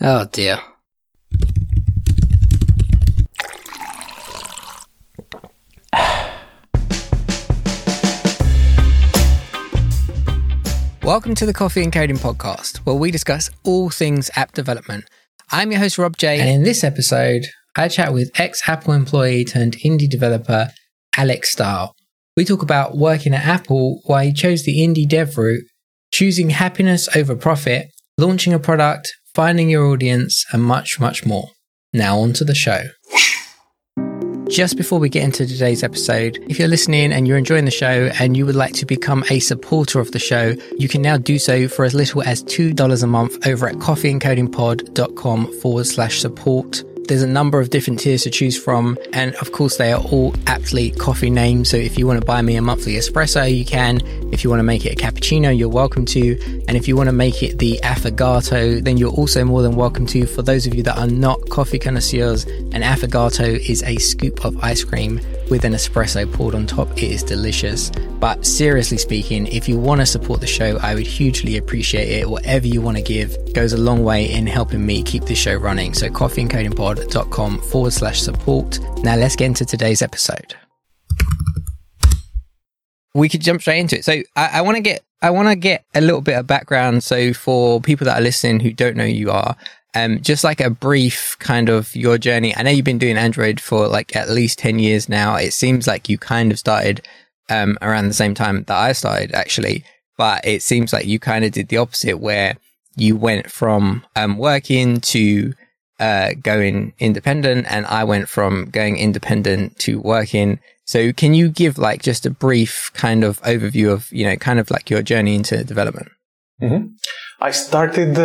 Oh dear. Welcome to the Coffee and Coding Podcast, where we discuss all things app development. I'm your host, Rob J. And in this episode, I chat with ex-Apple employee turned indie developer, Alex Styl. We talk about working at Apple, why he chose the indie dev route, choosing happiness over profit, launching a product, finding your audience, and much, much more. Now on to the show. Just before we get into today's episode, if you're listening and you're enjoying the show and you would like to become a supporter of the show, you can now do so for as little as $2 a month over at coffeeandcodingpod.com/support. There's a number of different tiers to choose from. And of course, they are all aptly coffee named. So if you want to buy me a monthly espresso, you can. If you want to make it a cappuccino, you're welcome to. And if you want to make it the affogato, then you're also more than welcome to. For those of you that are not coffee connoisseurs, an affogato is a scoop of ice cream with an espresso poured on top. It is delicious. But seriously speaking, if you want to support the show, I would hugely appreciate it. Whatever you want to give goes a long way in helping me keep this show running. So coffeeandcodingpod.com/support. Now let's get into today's episode. We could jump straight into it. So I want to get a little bit of background. So for people that are listening who don't know who you are, just like a brief kind of your journey. I know you've been doing Android for like at least 10 years now. It seems like you kind of started around the same time that I started, actually, but it seems like you kind of did the opposite, where you went from working to going independent, and I went from going independent to working. So can you give like just a brief kind of overview of, you know, kind of like your journey into development? Mm-hmm. I started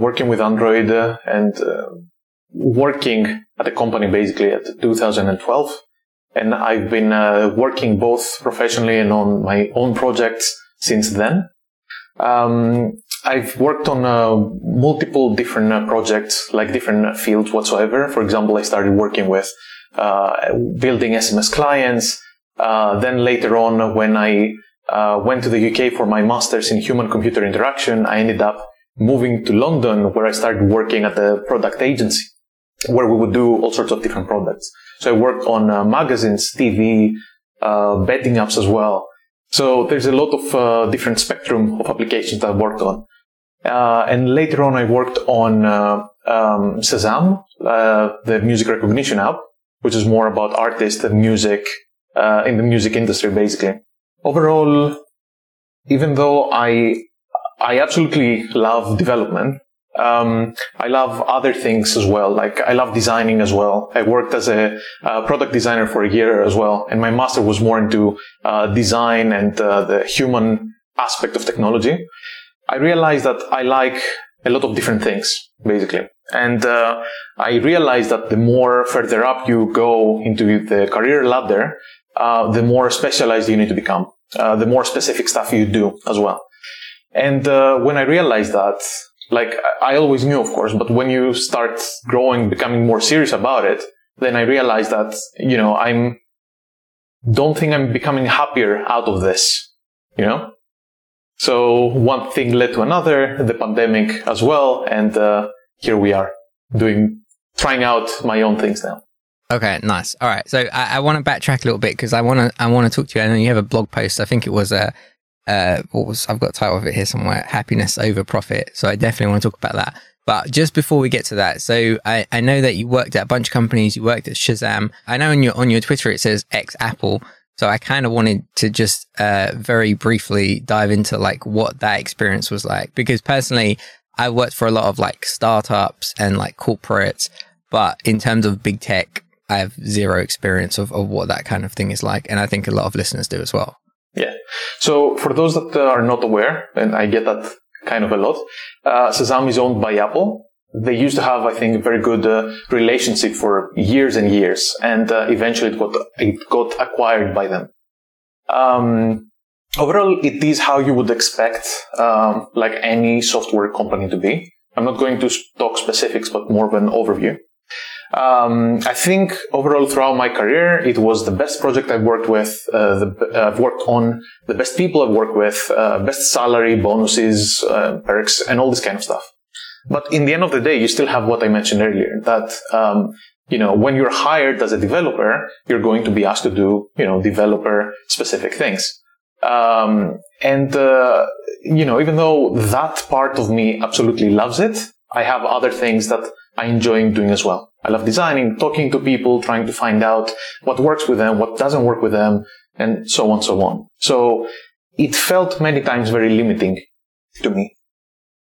working with Android and working at a company basically at 2012. And I've been working both professionally and on my own projects since then. I've worked on multiple different projects, like different fields whatsoever. For example, I started working with building SMS clients. Then later on, when I went to the UK for my master's in human-computer interaction, I ended up moving to London, where I started working at the product agency, where we would do all sorts of different products. So I worked on magazines, TV, betting apps as well. So there's a lot of different spectrum of applications that I worked on. And later on, I worked on Shazam, the music recognition app, which is more about artists and music in the music industry, basically. Overall, even though I absolutely love development, I love other things as well. Like I love designing as well. I worked as a product designer for a year as well. And my master was more into design and the human aspect of technology. I realized that I like a lot of different things, basically. And I realized that the more further up you go into the career ladder, the more specialized you need to become, the more specific stuff you do as well. And when I realized that, like, I always knew, of course, but when you start growing, becoming more serious about it, then I realized that, you know, don't think I'm becoming happier out of this, you know? So one thing led to another, the pandemic as well, and here we are trying out my own things now. Okay, nice. All right. So I want to backtrack a little bit, because I want to talk to you. I know you have a blog post. I think it was I've got a title of it here somewhere, Happiness Over Profit. So I definitely want to talk about that. But just before we get to that, so I know that you worked at a bunch of companies, you worked at Shazam. I know on your Twitter it says ex-Apple. So I kind of wanted to just very briefly dive into like what that experience was like. Because personally, I worked for a lot of like startups and like corporates, but in terms of big tech, I have zero experience of what that kind of thing is like. And I think a lot of listeners do as well. Yeah. So for those that are not aware, and I get that kind of a lot, Shazam is owned by Apple. They used to have, I think, a very good relationship for years and years. And eventually it got acquired by them. Overall, it is how you would expect like any software company to be. I'm not going to talk specifics, but more of an overview. I think overall throughout my career, it was the best project I've worked with, I've worked on, the best people I've worked with, best salary, bonuses, perks, and all this kind of stuff. But in the end of the day, you still have what I mentioned earlier, that, when you're hired as a developer, you're going to be asked to do, developer specific things. Even though that part of me absolutely loves it, I have other things that I enjoy doing as well. I love designing, talking to people, trying to find out what works with them, what doesn't work with them, and so on, so on. So it felt many times very limiting to me.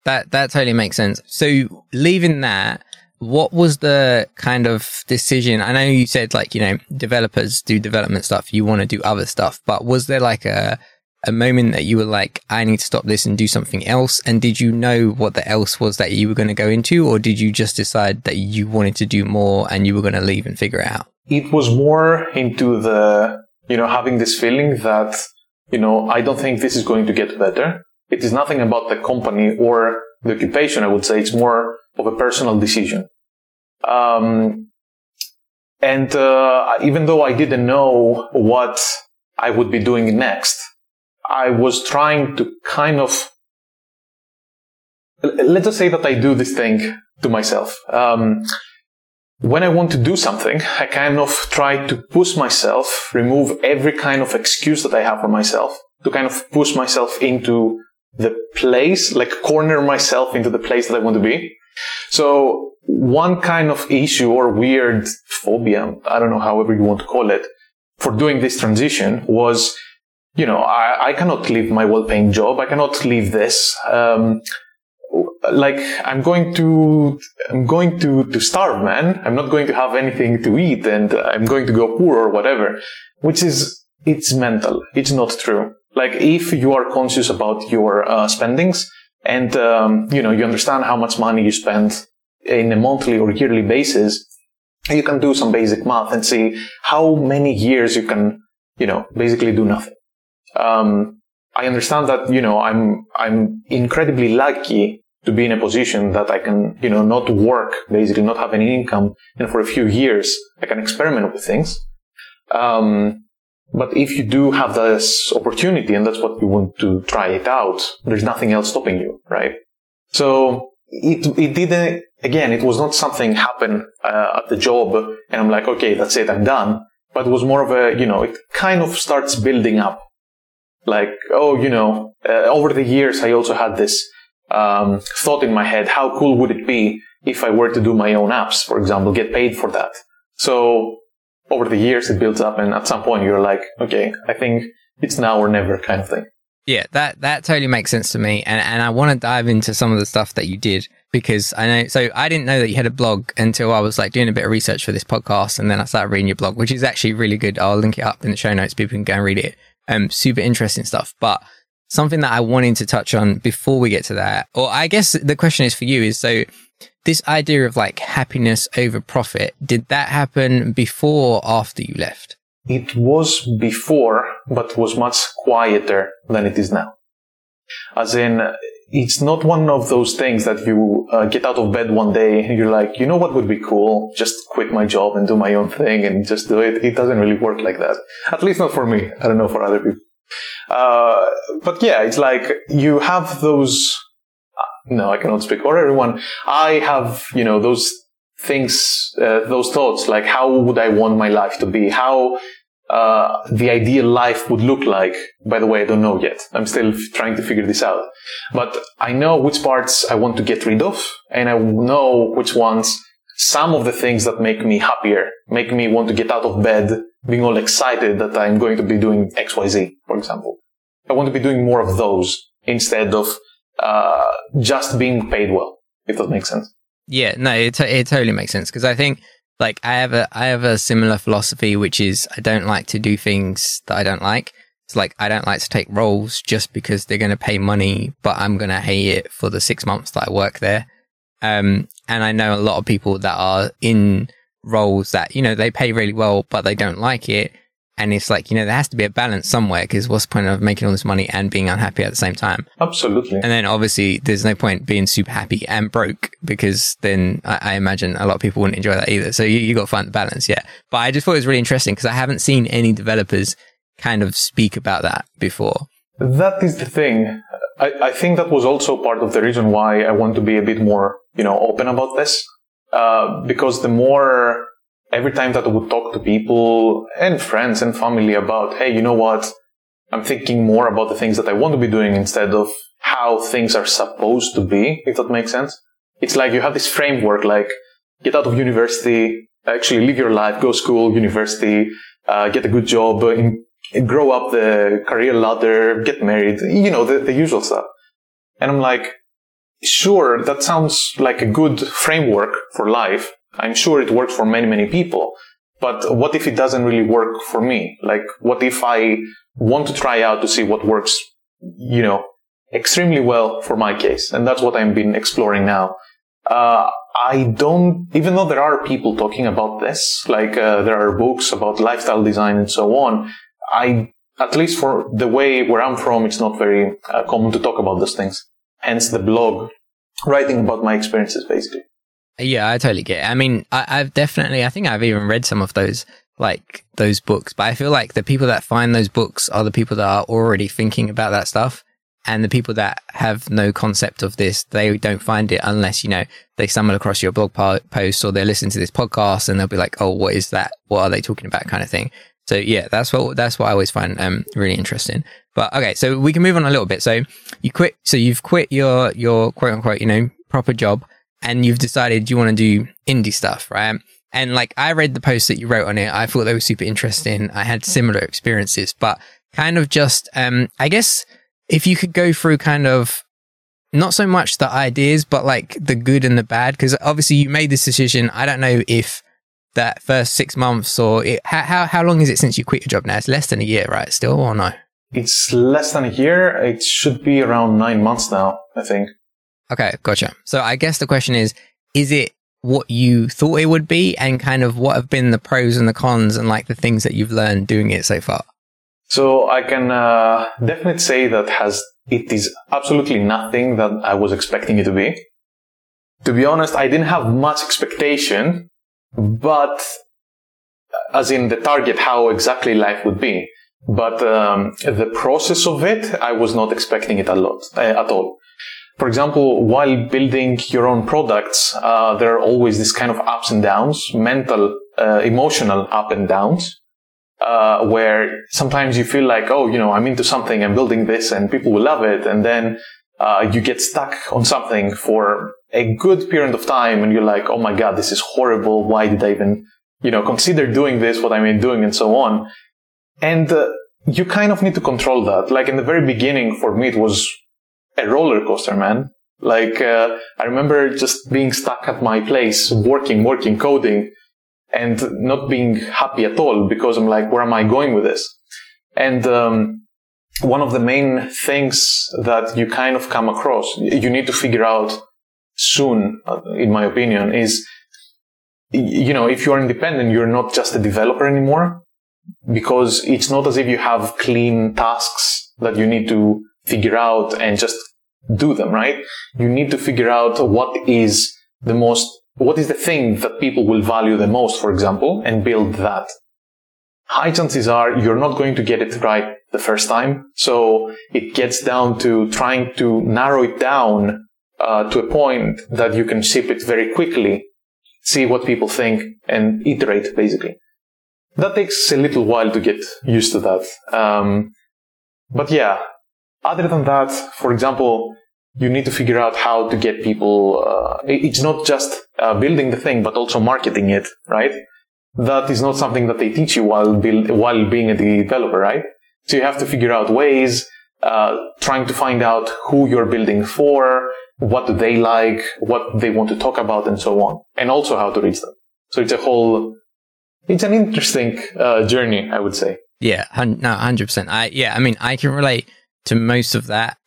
That totally makes sense. So leaving that, what was the kind of decision? I know you said developers do development stuff. You want to do other stuff, but was there a moment that you were like, I need to stop this and do something else? And did you know what the else was that you were going to go into? Or did you just decide that you wanted to do more and you were going to leave and figure it out? It was more into the, having this feeling that, I don't think this is going to get better. It is nothing about the company or the occupation, I would say. It's more of a personal decision. Even though I didn't know what I would be doing next, I was trying to let's just say that I do this thing to myself. When I want to do something, I try to push myself, remove every excuse that I have for myself, to push myself into the place, corner myself into the place that I want to be. So one issue or weird phobia, I don't know, however you want to call it, for doing this transition was, I cannot leave my well-paying job. I cannot leave this. I'm going to starve, man. I'm not going to have anything to eat and I'm going to go poor or whatever, it's mental. It's not true. If you are conscious about your spendings and, you understand how much money you spend in a monthly or yearly basis, you can do some basic math and see how many years you can, basically do nothing. I understand that, I'm incredibly lucky to be in a position that I can, not work, basically not have any income. And for a few years, I can experiment with things. But if you do have this opportunity and that's what you want to try it out, there's nothing else stopping you, right? So it didn't, again, it was not something happen at the job and I'm like, okay, that's it, I'm done. But it was more of a, it starts building up. Over the years, I also had this thought in my head, how cool would it be if I were to do my own apps, for example, get paid for that? So over the years, it builds up, and at some point, you're like, okay, I think it's now or never kind of thing. Yeah, that totally makes sense to me. And I want to dive into some of the stuff that you did, because I know, so I didn't know that you had a blog until I was doing a bit of research for this podcast, and then I started reading your blog, which is actually really good. I'll link it up in the show notes. People can go and read it. Super interesting stuff. But something that I wanted to touch on before we get to that, or I guess the question is for you is, so this idea of happiness over profit, did that happen before or after you left? It was before, but was much quieter than it is now. As in, it's not one of those things that you get out of bed one day and you're like, you know what would be cool? Just quit my job and do my own thing and just do it. It doesn't really work like that. At least not for me. I don't know for other people. But yeah, it's you have those... No, I cannot speak for everyone. I have, those things, those thoughts, how would I want my life to be? How the ideal life would look like. By the way, I don't know yet. I'm still trying to figure this out. But I know which parts I want to get rid of, and I know which ones, some of the things that make me happier, make me want to get out of bed, being all excited that I'm going to be doing XYZ, for example. I want to be doing more of those instead of just being paid well, if that makes sense. Yeah, no, it totally makes sense, because I think I have a similar philosophy, which is I don't like to do things that I don't like. It's I don't like to take roles just because they're going to pay money, but I'm going to hate it for the 6 months that I work there. And I know a lot of people that are in roles that, they pay really well, but they don't like it. And it's there has to be a balance somewhere, because what's the point of making all this money and being unhappy at the same time? Absolutely. And then obviously there's no point being super happy and broke, because then I imagine a lot of people wouldn't enjoy that either. So you got to find the balance. Yeah. But I just thought it was really interesting, because I haven't seen any developers speak about that before. That is the thing. I think that was also part of the reason why I want to be a bit more, open about this. Because the more, every time that I would talk to people and friends and family about, hey, you know what? I'm thinking more about the things that I want to be doing instead of how things are supposed to be, if that makes sense. It's like you have this framework, like get out of university, actually live your life, go school, university, get a good job, grow up the career ladder, get married, the usual stuff. And I'm like, sure, that sounds like a good framework for life. I'm sure it works for many, many people. But what if it doesn't really work for me? Like, what if I want to try out to see what works, extremely well for my case? And that's what I've been exploring now. Even though there are people talking about this, like there are books about lifestyle design and so on, at least for the way where I'm from, it's not very common to talk about those things. Hence the blog, writing about my experiences, basically. Yeah, I totally get it. I mean, I think I've even read some of those, like those books, but I feel like the people that find those books are the people that are already thinking about that stuff. And the people that have no concept of this, they don't find it unless, they stumble across your blog post or they listen to this podcast and they'll be like, oh, what is that? What are they talking about? Kind of thing. So yeah, that's what I always find really interesting. But okay, so we can move on a little bit. So you've quit your quote unquote, proper job and you've decided you want to do indie stuff, right? And like I read the posts that you wrote on it. I thought they were super interesting. I had similar experiences, but kind of just, I guess if you could go through kind of not so much the ideas, but like the good and the bad, because obviously you made this decision. I don't know if that first 6 months or how long is it since you quit your job now? It's less than a year, right? Still or no? It's less than a year. It should be around 9 months now, I think. Okay, gotcha. So I guess the question is it what you thought it would be and kind of what have been the pros and the cons and like the things that you've learned doing it so far? So I can definitely say that it is absolutely nothing that I was expecting it to be. To be honest, I didn't have much expectation, but as in the target, how exactly life would be. But the process of it, I was not expecting it at all. For example, while building your own products, there are always this kind of ups and downs, mental, emotional up and downs. Where sometimes you feel like, I'm into something, I'm building this and people will love it. And then you get stuck on something for a good period of time and you're like, oh my God, this is horrible. Why did I even, consider doing this, what I'm doing and so on. And you kind of need to control that. Like in the very beginning for me, it was a roller coaster, man. Like I remember just being stuck at my place, working, coding. And not being happy at all because I'm like, where am I going with this? And one of the main things that you kind of come across, you need to figure out soon, in my opinion, is, if you're independent, you're not just a developer anymore because it's not as if you have clean tasks that you need to figure out and just do them, right? You need to figure out what is the thing that people will value the most, for example, and build that. High chances are you're not going to get it right the first time. So it gets down to trying to narrow it down to a point that you can ship it very quickly, see what people think, and iterate, basically. That takes a little while to get used to that. But yeah, other than that, for example, you need to figure out how to get people, it's not just building the thing, but also marketing it, right? That is not something that they teach you while being a developer, right? So you have to figure out ways, trying to find out who you're building for, what do they like, what they want to talk about, and so on, and also how to reach them. So it's an interesting journey, I would say. Yeah, no, 100%. I can relate to most of that,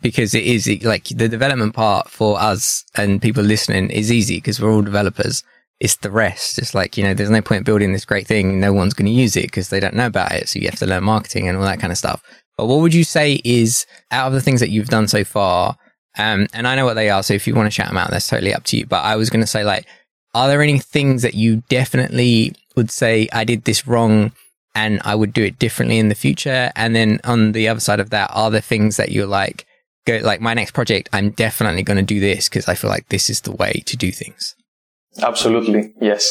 because it is like the development part for us and people listening is easy because we're all developers. It's the rest. It's like, there's no point building this great thing. No one's going to use it because they don't know about it. So you have to learn marketing and all that kind of stuff. But what would you say is out of the things that you've done so far? And I know what they are. So if you want to shout them out, that's totally up to you. But I was going to say, like, are there any things that you definitely would say I did this wrong and I would do it differently in the future? And then on the other side of that, are there things that you're like, go, like my next project, I'm definitely going to do this because I feel like this is the way to do things. Absolutely. Yes.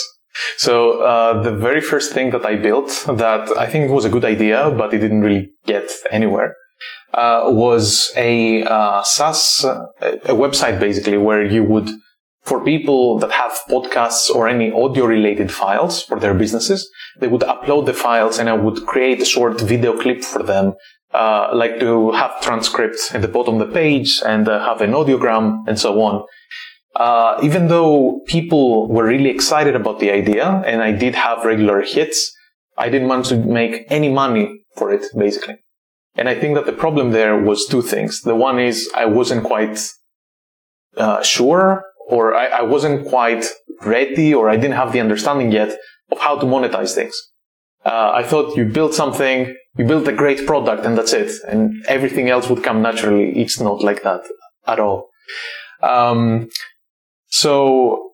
So the very first thing that I built that I think was a good idea, but it didn't really get anywhere, was a SaaS, a website basically where you would, for people that have podcasts or any audio-related files for their businesses, they would upload the files and I would create a short video clip for them, like to have transcripts at the bottom of the page and have an audiogram and so on. Even though people were really excited about the idea and I did have regular hits, I didn't want to make any money for it, basically. And I think that the problem there was two things. The one is I wasn't quite sure, or I wasn't quite ready, or I didn't have the understanding yet of how to monetize things. I thought you build something, you build a great product, and that's it. And everything else would come naturally. It's not like that at all. So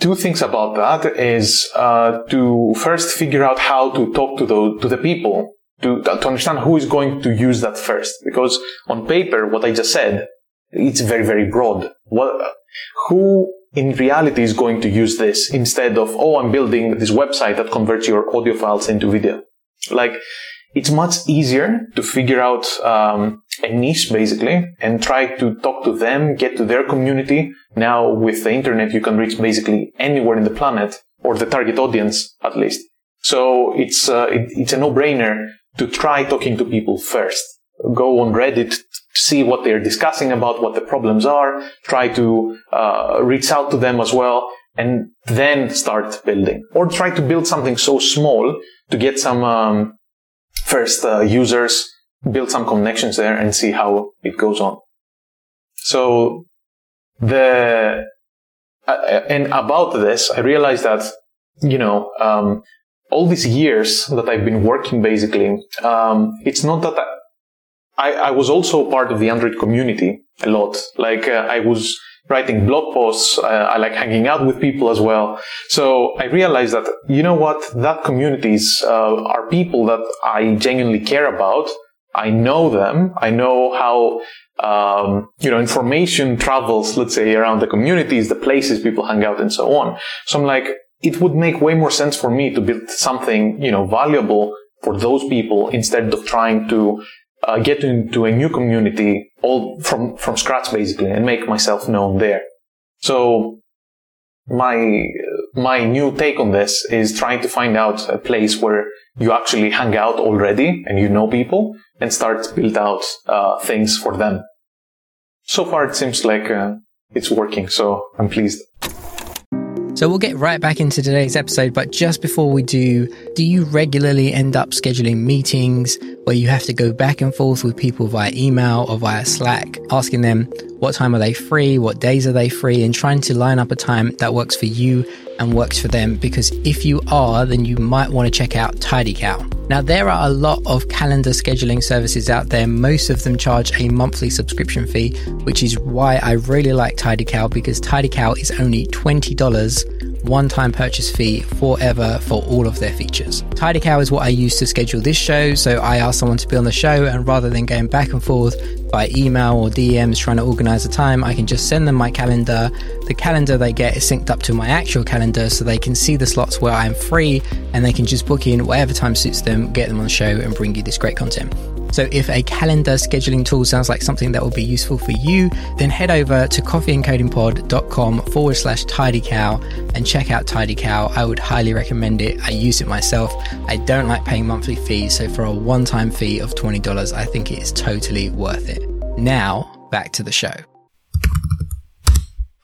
two things about that is to first figure out how to talk to the people to understand who is going to use that first, because on paper what I just said, it's very, very broad. Who in reality is going to use this instead of, oh, I'm building this website that converts your audio files into video. Like, it's much easier to figure out a niche basically and try to talk to them, get to their community. Now with the internet, you can reach basically anywhere in the planet, or the target audience at least. So it's a no-brainer to try talking to people first. Go on Reddit, see what they're discussing about, what the problems are, try to reach out to them as well, and then start building. Or try to build something so small to get some first users, build some connections there and see how it goes on. So and about this, I realized that, all these years that I've been working basically, it's not that I was also part of the Android community a lot. Like I was writing blog posts. I like hanging out with people as well. So I realized that, you know what? That communities are people that I genuinely care about. I know them. I know how, information travels, let's say, around the communities, the places people hang out and so on. So I'm like, it would make way more sense for me to build something, valuable for those people instead of trying to get into a new community all from scratch basically and make myself known there. So my new take on this is trying to find out a place where you actually hang out already and you know people and start to build out things for them. So far it seems like it's working, so I'm pleased. So we'll get right back into today's episode, but just before we do you regularly end up scheduling meetings where you have to go back and forth with people via email or via Slack, asking them what time are they free, what days are they free, and trying to line up a time that works for you and works for them? Because if you are, then you might want to check out TidyCal. Now, there are a lot of calendar scheduling services out there. Most of them charge a monthly subscription fee, which is why I really like TidyCal, because TidyCal is only $20, one-time purchase fee forever for all of their features. TidyCal is what I use to schedule this show. So I ask someone to be on the show, and rather than going back and forth by email or DMs trying to organize a time, I can just send them my calendar. The calendar they get is synced up to my actual calendar, so they can see the slots where I'm free and they can just book in whatever time suits them, get them on the show and bring you this great content. So if a calendar scheduling tool sounds like something that will be useful for you, then head over to coffeeandcodingpod.com/tidycow and check out TidyCal. I would highly recommend it. I use it myself. I don't like paying monthly fees, so for a one-time fee of $20, I think it is totally worth it. Now, back to the show.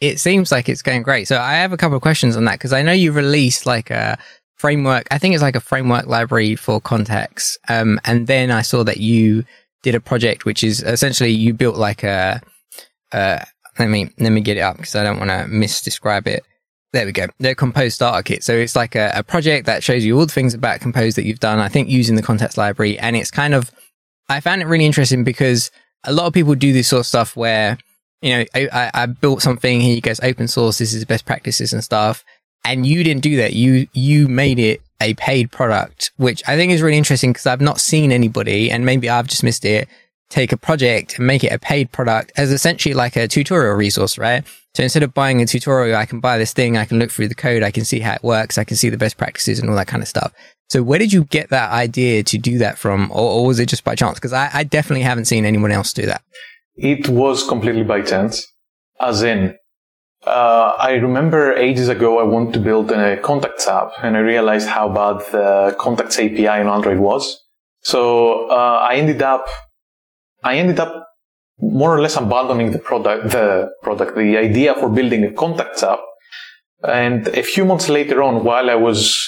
It seems like it's going great. So I have a couple of questions on that, because I know you released like a framework. I think it's like a framework library for Contacts. And then I saw that you did a project, which is essentially you built like a, let me get it up because I don't want to misdescribe it. There we go. The Compose Starter Kit. So it's like a project that shows you all the things about Compose that you've done, I think using the Contacts library. And it's kind of, I found it really interesting because a lot of people do this sort of stuff where, I built something, here you go, open source, this is best practices and stuff. And you didn't do that. You made it a paid product, which I think is really interesting because I've not seen anybody, and maybe I've just missed it, take a project and make it a paid product as essentially like a tutorial resource, right? So instead of buying a tutorial, I can buy this thing, I can look through the code, I can see how it works, I can see the best practices and all that kind of stuff. So where did you get that idea to do that from? Or was it just by chance? Because I definitely haven't seen anyone else do that. It was completely by chance. As in, I remember ages ago I wanted to build a Contacts app and I realized how bad the Contacts API on Android was. So I ended up more or less abandoning the idea for building a Contacts app. And a few months later on, while I was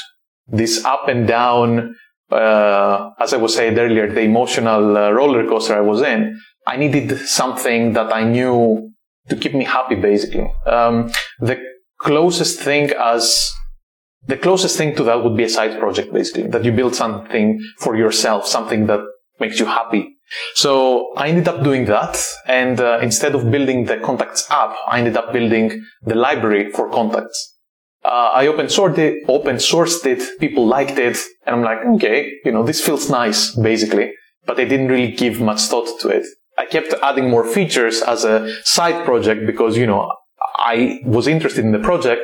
this up and down, as I was saying earlier, the emotional roller coaster I was in, I needed something that I knew to keep me happy, basically. The closest thing to that would be a side project, basically, that you build something for yourself, something that makes you happy. So I ended up doing that, and instead of building the Contacts app, I ended up building the library for Contacts. I open sourced it, people liked it, and I'm like, okay, this feels nice, basically. But I didn't really give much thought to it. I kept adding more features as a side project because, I was interested in the project.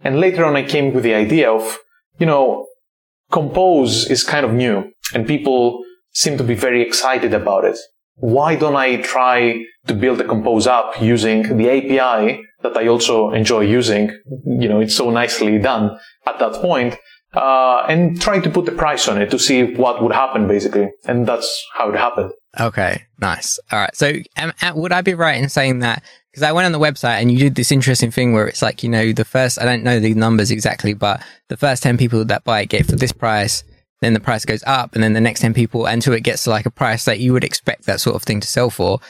And later on, I came with the idea of, Compose is kind of new and people seem to be very excited about it. Why don't I try to build a Compose app using the API that I also enjoy using? It's so nicely done at that point. And try to put the price on it to see what would happen, basically. And that's how it happened. Okay, nice. All right. So would I be right in saying that? Because I went on the website and you did this interesting thing where it's like, the first, I don't know the numbers exactly, but the first 10 people that buy it get it for this price, then the price goes up, and then the next 10 people until it gets to like a price that you would expect that sort of thing to sell for.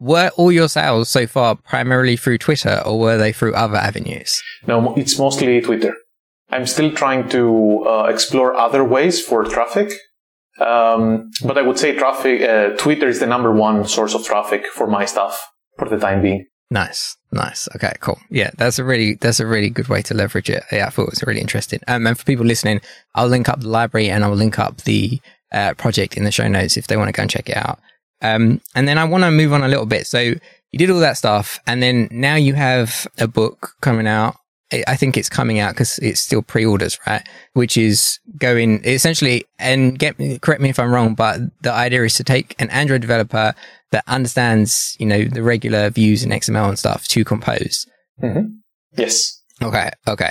Were all your sales so far primarily through Twitter or were they through other avenues? No, it's mostly Twitter. I'm still trying to explore other ways for traffic. But I would say Twitter is the number one source of traffic for my stuff for the time being. Nice. Okay, cool. Yeah, that's a really good way to leverage it. Yeah, I thought it was really interesting. And for people listening, I'll link up the library and I'll link up the project in the show notes if they want to go and check it out. And then I want to move on a little bit. So you did all that stuff and then now you have a book coming out. I think it's coming out because it's still pre-orders, right? Which is going essentially, and correct me if I'm wrong, but the idea is to take an Android developer that understands, the regular views and XML and stuff to Compose. Mm-hmm. Yes. Okay.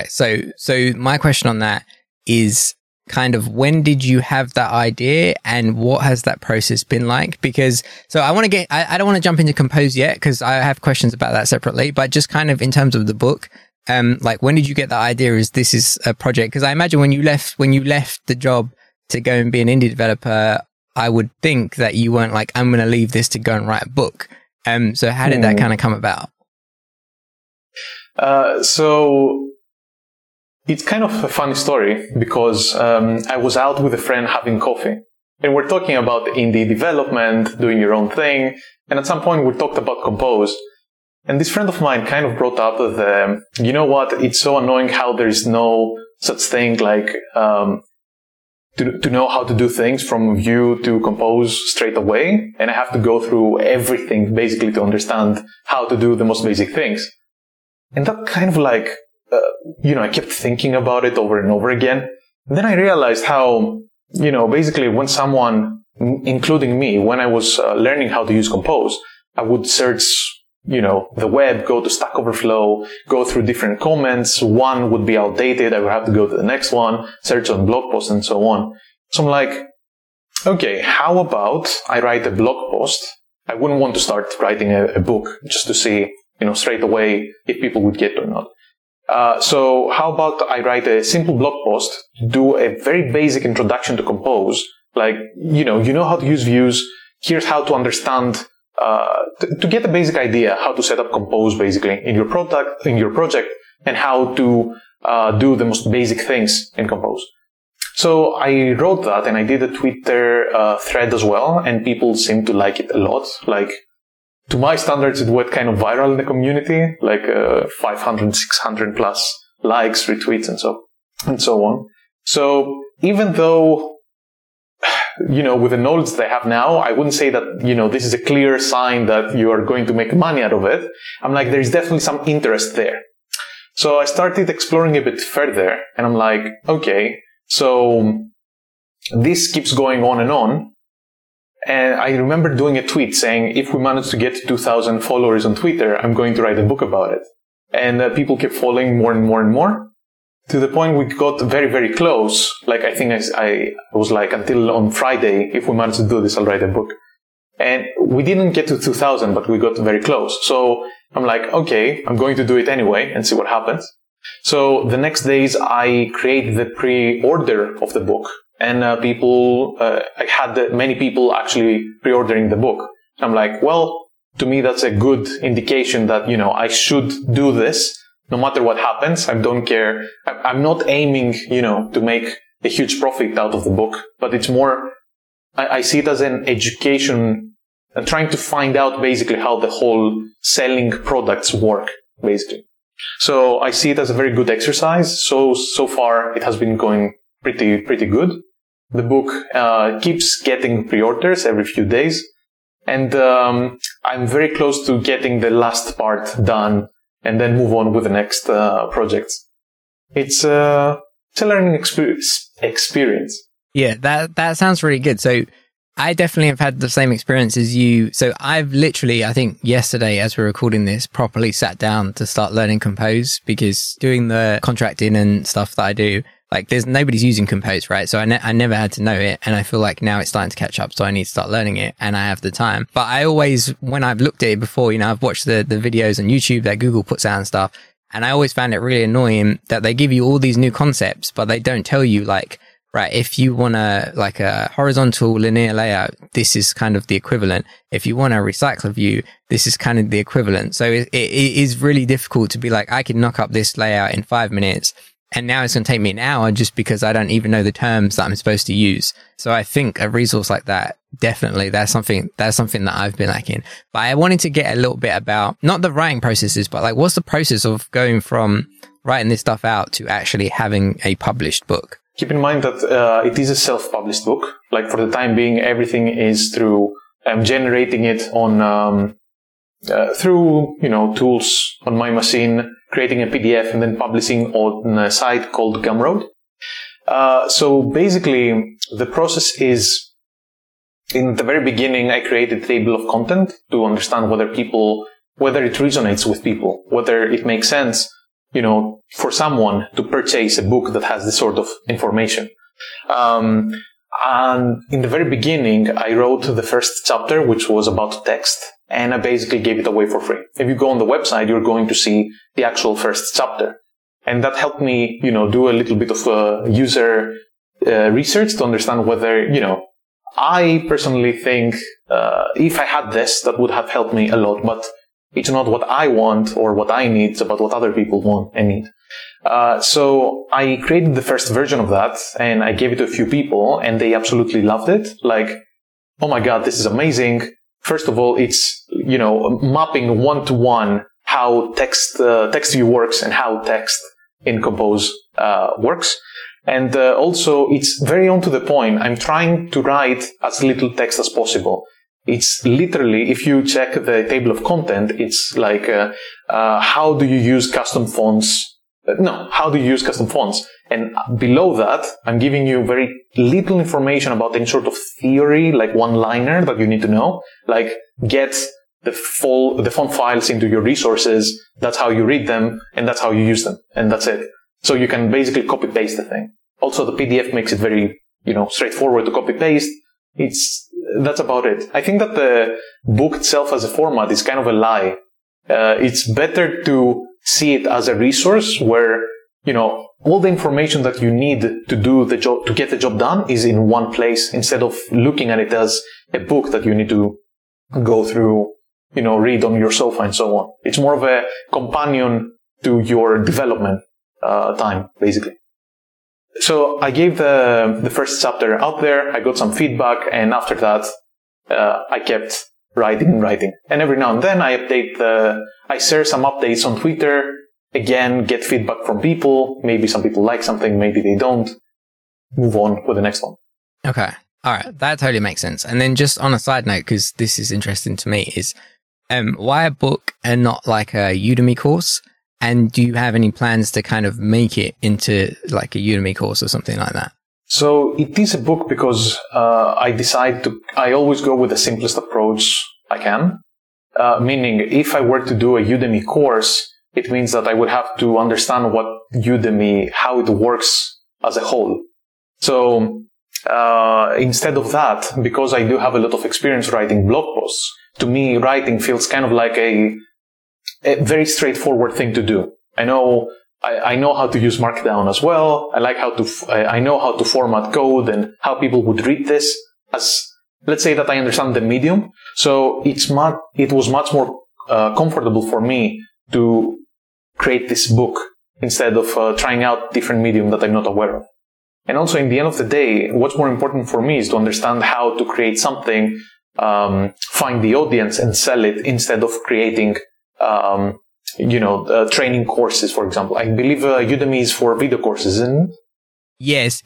So my question on that is kind of when did you have that idea and what has that process been like? Because I don't want to jump into Compose yet because I have questions about that separately, but just kind of in terms of the book, when did you get the idea is this is a project? Because I imagine when you left the job to go and be an indie developer, I would think that you weren't like, I'm going to leave this to go and write a book. So how did that kind of come about? So it's kind of a funny story because I was out with a friend having coffee and we're talking about indie development, doing your own thing. And at some point we talked about Compose. And this friend of mine kind of brought up the, it's so annoying how there is no such thing like to know how to do things from Vue to Compose straight away. And I have to go through everything basically to understand how to do the most basic things. And that kind of like, I kept thinking about it over and over again. And then I realized how, basically when someone, including me, when I was learning how to use Compose, I would search the web, go to Stack Overflow, go through different comments. One would be outdated. I would have to go to the next one, search on blog posts and so on. So I'm like, okay, how about I write a blog post? I wouldn't want to start writing a book just to see, straight away if people would get it or not. So how about I write a simple blog post, do a very basic introduction to Compose? Like, you know how to use views. Here's how to understand to get a basic idea how to set up Compose basically in your project and how to do the most basic things in Compose. So I wrote that and I did a Twitter thread as well and people seemed to like it a lot. Like to my standards it went kind of viral in the community, like 500, 600 plus likes, retweets and so on. So even though you know, with the knowledge they have now, I wouldn't say that, you know, this is a clear sign that you are going to make money out of it. I'm like, there's definitely some interest there. So I started exploring a bit further and I'm like, okay, so this keeps going on. And I remember doing a tweet saying, if we manage to get 2,000 followers on Twitter, I'm going to write a book about it. And people kept following more and more and more. To the point we got very, very close. Like, I think I was like, until on Friday, if we manage to do this, I'll write a book. And we didn't get to 2,000, but we got very close. So I'm like, okay, I'm going to do it anyway and see what happens. So the next days, I created the pre-order of the book. And I had many people actually pre-ordering the book. I'm like, well, to me, that's a good indication that, you know, I should do this. No matter what happens, I don't care. I'm not aiming, you know, to make a huge profit out of the book, but it's more, I see it as an education and trying to find out basically how the whole selling products work, basically. So I see it as a very good exercise. So far it has been going pretty good. The book keeps getting pre-orders every few days. And I'm very close to getting the last part done and then move on with the next projects. It's a learning experience. Yeah, that sounds really good. So I definitely have had the same experience as you. So I've literally, I think yesterday as we're recording this, properly sat down to start learning Compose, because doing the contracting and stuff that I do, like there's nobody's using Compose, right? So I never had to know it. And I feel like now it's starting to catch up. So I need to start learning it and I have the time. But I always, when I've looked at it before, you know, I've watched the videos on YouTube that Google puts out and stuff. And I always found it really annoying that they give you all these new concepts, but they don't tell you like, right, if you want to like a horizontal linear layout, this is kind of the equivalent. If you want a recycler view, this is kind of the equivalent. So it is really difficult to be like, I can knock up this layout in 5 minutes. And now it's going to take me an hour just because I don't even know the terms that I'm supposed to use. So I think a resource like that, definitely that's something that I've been lacking. But I wanted to get a little bit about not the writing processes, but like what's the process of going from writing this stuff out to actually having a published book? Keep in mind that it is a self-published book. Like for the time being, everything is through generating it on through, you know, tools on my machine, creating a PDF and then publishing on a site called Gumroad. So basically the process is, in the very beginning, I created a table of content to understand whether it resonates with people, whether it makes sense, you know, for someone to purchase a book that has this sort of information. And in the very beginning, I wrote the first chapter, which was about text, and I basically gave it away for free. If you go on the website, you're going to see the actual first chapter. And that helped me, you know, do a little bit of user research to understand whether, you know, I personally think if I had this, that would have helped me a lot, but it's not what I want or what I need, it's about what other people want and need. So I created the first version of that and I gave it to a few people and they absolutely loved it. Like, oh my God, this is amazing. First of all, it's, you know, mapping one-to-one how TextView works and how text in Compose works. And also, it's very on to the point. I'm trying to write as little text as possible. It's literally, if you check the table of content, it's like, how do you use custom fonts? No, how do you use custom fonts? And below that, I'm giving you very little information about any sort of theory, like one-liner that you need to know. Like, get the font files into your resources. That's how you read them, and that's how you use them. And that's it. So you can basically copy-paste the thing. Also, the PDF makes it very, you know, straightforward to copy-paste. That's about it. I think that the book itself as a format is kind of a lie. It's better to see it as a resource where, you know, all the information that you need to do the job, to get the job done, is in one place, instead of looking at it as a book that you need to go through, you know, read on your sofa and so on. It's more of a companion to your development time, basically. So I gave the first chapter out there, I got some feedback, and after that, I kept writing. And every now and then I share some updates on Twitter, again, get feedback from people, maybe some people like something, maybe they don't, move on with the next one. Okay. All right. That totally makes sense. And then just on a side note, because this is interesting to me, is why a book and not like a Udemy course? And do you have any plans to kind of make it into like a Udemy course or something like that? So it is a book because I always go with the simplest approach I can. Meaning if I were to do a Udemy course, it means that I would have to understand what Udemy, how it works as a whole. So instead of that, because I do have a lot of experience writing blog posts, to me, writing feels kind of like a very straightforward thing to do. I know how to use Markdown as well. I know how to format code and how people would read this. As let's say that I understand the medium, so it was much more comfortable for me to create this book instead of trying out different medium that I'm not aware of. And also, in the end of the day, what's more important for me is to understand how to create something, find the audience, and sell it instead of creating, training courses, for example. I believe Udemy is for video courses, isn't it? Yes,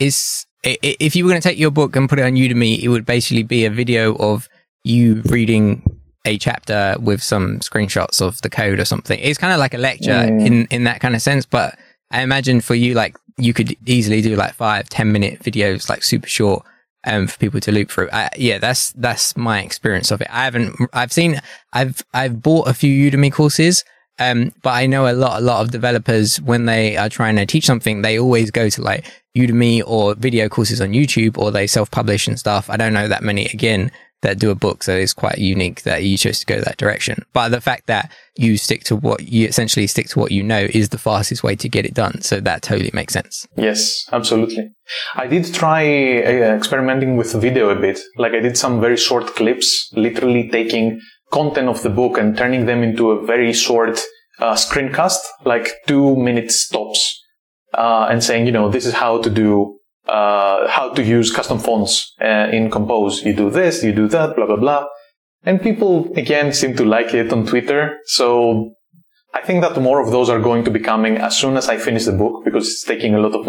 if you were going to take your book and put it on Udemy, it would basically be a video of you reading a chapter with some screenshots of the code or something. It's kind of like a lecture in that kind of sense, but I imagine for you, like, you could easily do like 5-10 minute videos, like super short, for people to loop through. That's my experience of it. I've bought a few Udemy courses, but I know a lot of developers, when they are trying to teach something, they always go to like Udemy or video courses on YouTube, or they self-publish and stuff. I don't know that many, again, that do a book. So it's quite unique that you chose to go that direction. But the fact that you stick to what you know is the fastest way to get it done. So that totally makes sense. Yes, absolutely. I did try experimenting with video a bit. Like, I did some very short clips, literally taking content of the book and turning them into a very short screencast, like 2-minute stops, and saying, this is how to do, how to use custom fonts in Compose. You do this, you do that, blah, blah, blah. And people, again, seem to like it on Twitter. So I think that more of those are going to be coming as soon as I finish the book, because it's taking a lot of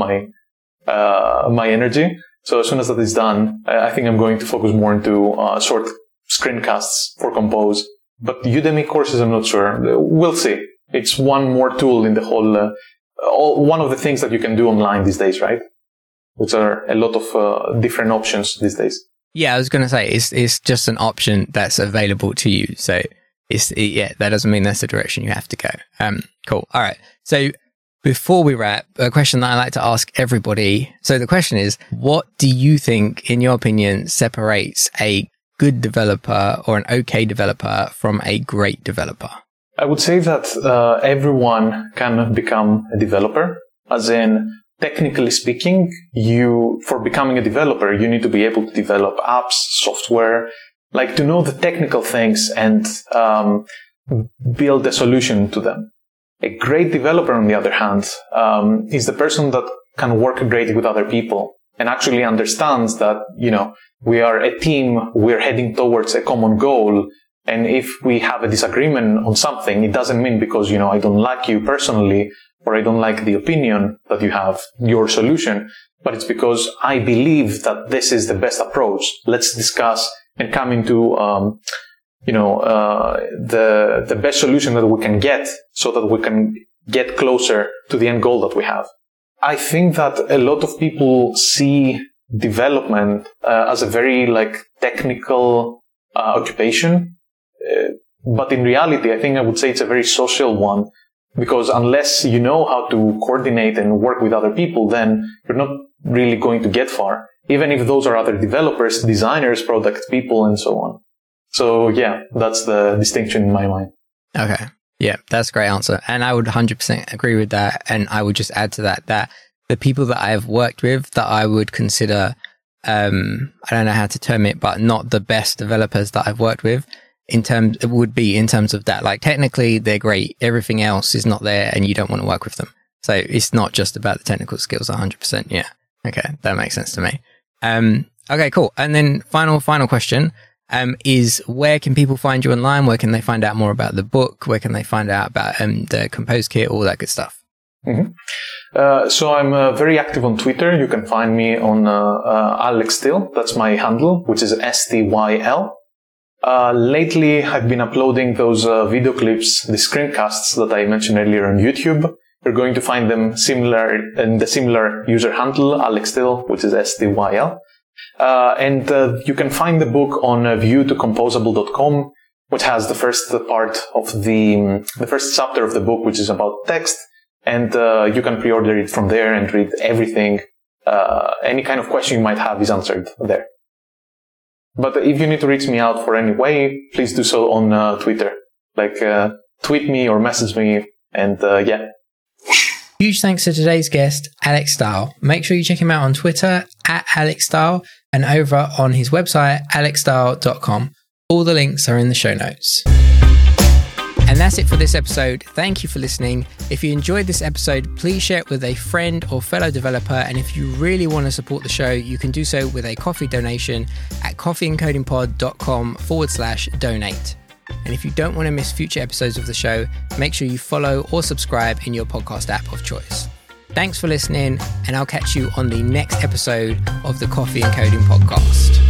my energy. So as soon as that is done, I think I'm going to focus more into short screencasts for Compose. But Udemy courses, I'm not sure. We'll see. It's one more tool in the whole, one of the things that you can do online these days, right? Which are a lot of different options these days. Yeah, I was going to say, it's just an option that's available to you. So that doesn't mean that's the direction you have to go. Cool. All right. So before we wrap, a question that I like to ask everybody. So the question is, what do you think, in your opinion, separates a good developer or an okay developer from a great developer? I would say that everyone can become a developer, as in, technically speaking, for becoming a developer, you need to be able to develop apps, software, like to know the technical things and build a solution to them. A great developer, on the other hand, is the person that can work great with other people and actually understands that, we are a team, we're heading towards a common goal. And if we have a disagreement on something, it doesn't mean because, I don't like you personally, or I don't like the opinion that you have, your solution, but it's because I believe that this is the best approach. Let's discuss and come into, the best solution that we can get so that we can get closer to the end goal that we have. I think that a lot of people see development as a very technical occupation. But in reality, I think I would say it's a very social one. Because unless you know how to coordinate and work with other people, then you're not really going to get far, even if those are other developers, designers, product people, and so on. So yeah, that's the distinction in my mind. Okay. Yeah, that's a great answer. And I would 100% agree with that. And I would just add to that the people that I've worked with that I would consider, I don't know how to term it, but not the best developers that I've worked with, in terms of that, technically they're great, everything else is not there, and you don't want to work with them. So it's not just about the technical skills. 100%. Yeah. Okay. That makes sense to me. Okay, cool. And then final question, is where can people find you online? Where can they find out more about the book? Where can they find out about the Compose Kit, all that good stuff? Mm-hmm. So I'm very active on Twitter. You can find me on Alex Styl. That's my handle, which is S-T-Y-L. Lately, I've been uploading those video clips, the screencasts that I mentioned earlier on YouTube. You're going to find them similar in the similar user handle, Alex Styl, which is S-T-Y-L. And you can find the book on ViewToComposable.com, which has the first part of the first chapter of the book, which is about text. And you can pre-order it from there and read everything. Any kind of question you might have is answered there. But if you need to reach me out for any way, please do so on Twitter. Like, tweet me or message me, and yeah. Huge thanks to today's guest, Alex Styl. Make sure you check him out on Twitter, @AlexStyl, and over on his website, alexstyle.com. All the links are in the show notes. And that's it for this episode. Thank you for listening. If you enjoyed this episode, please share it with a friend or fellow developer. And if you really want to support the show, you can do so with a coffee donation at coffeeandcodingpod.com/donate. And if you don't want to miss future episodes of the show, make sure you follow or subscribe in your podcast app of choice. Thanks for listening, and I'll catch you on the next episode of the Coffee and Coding Podcast.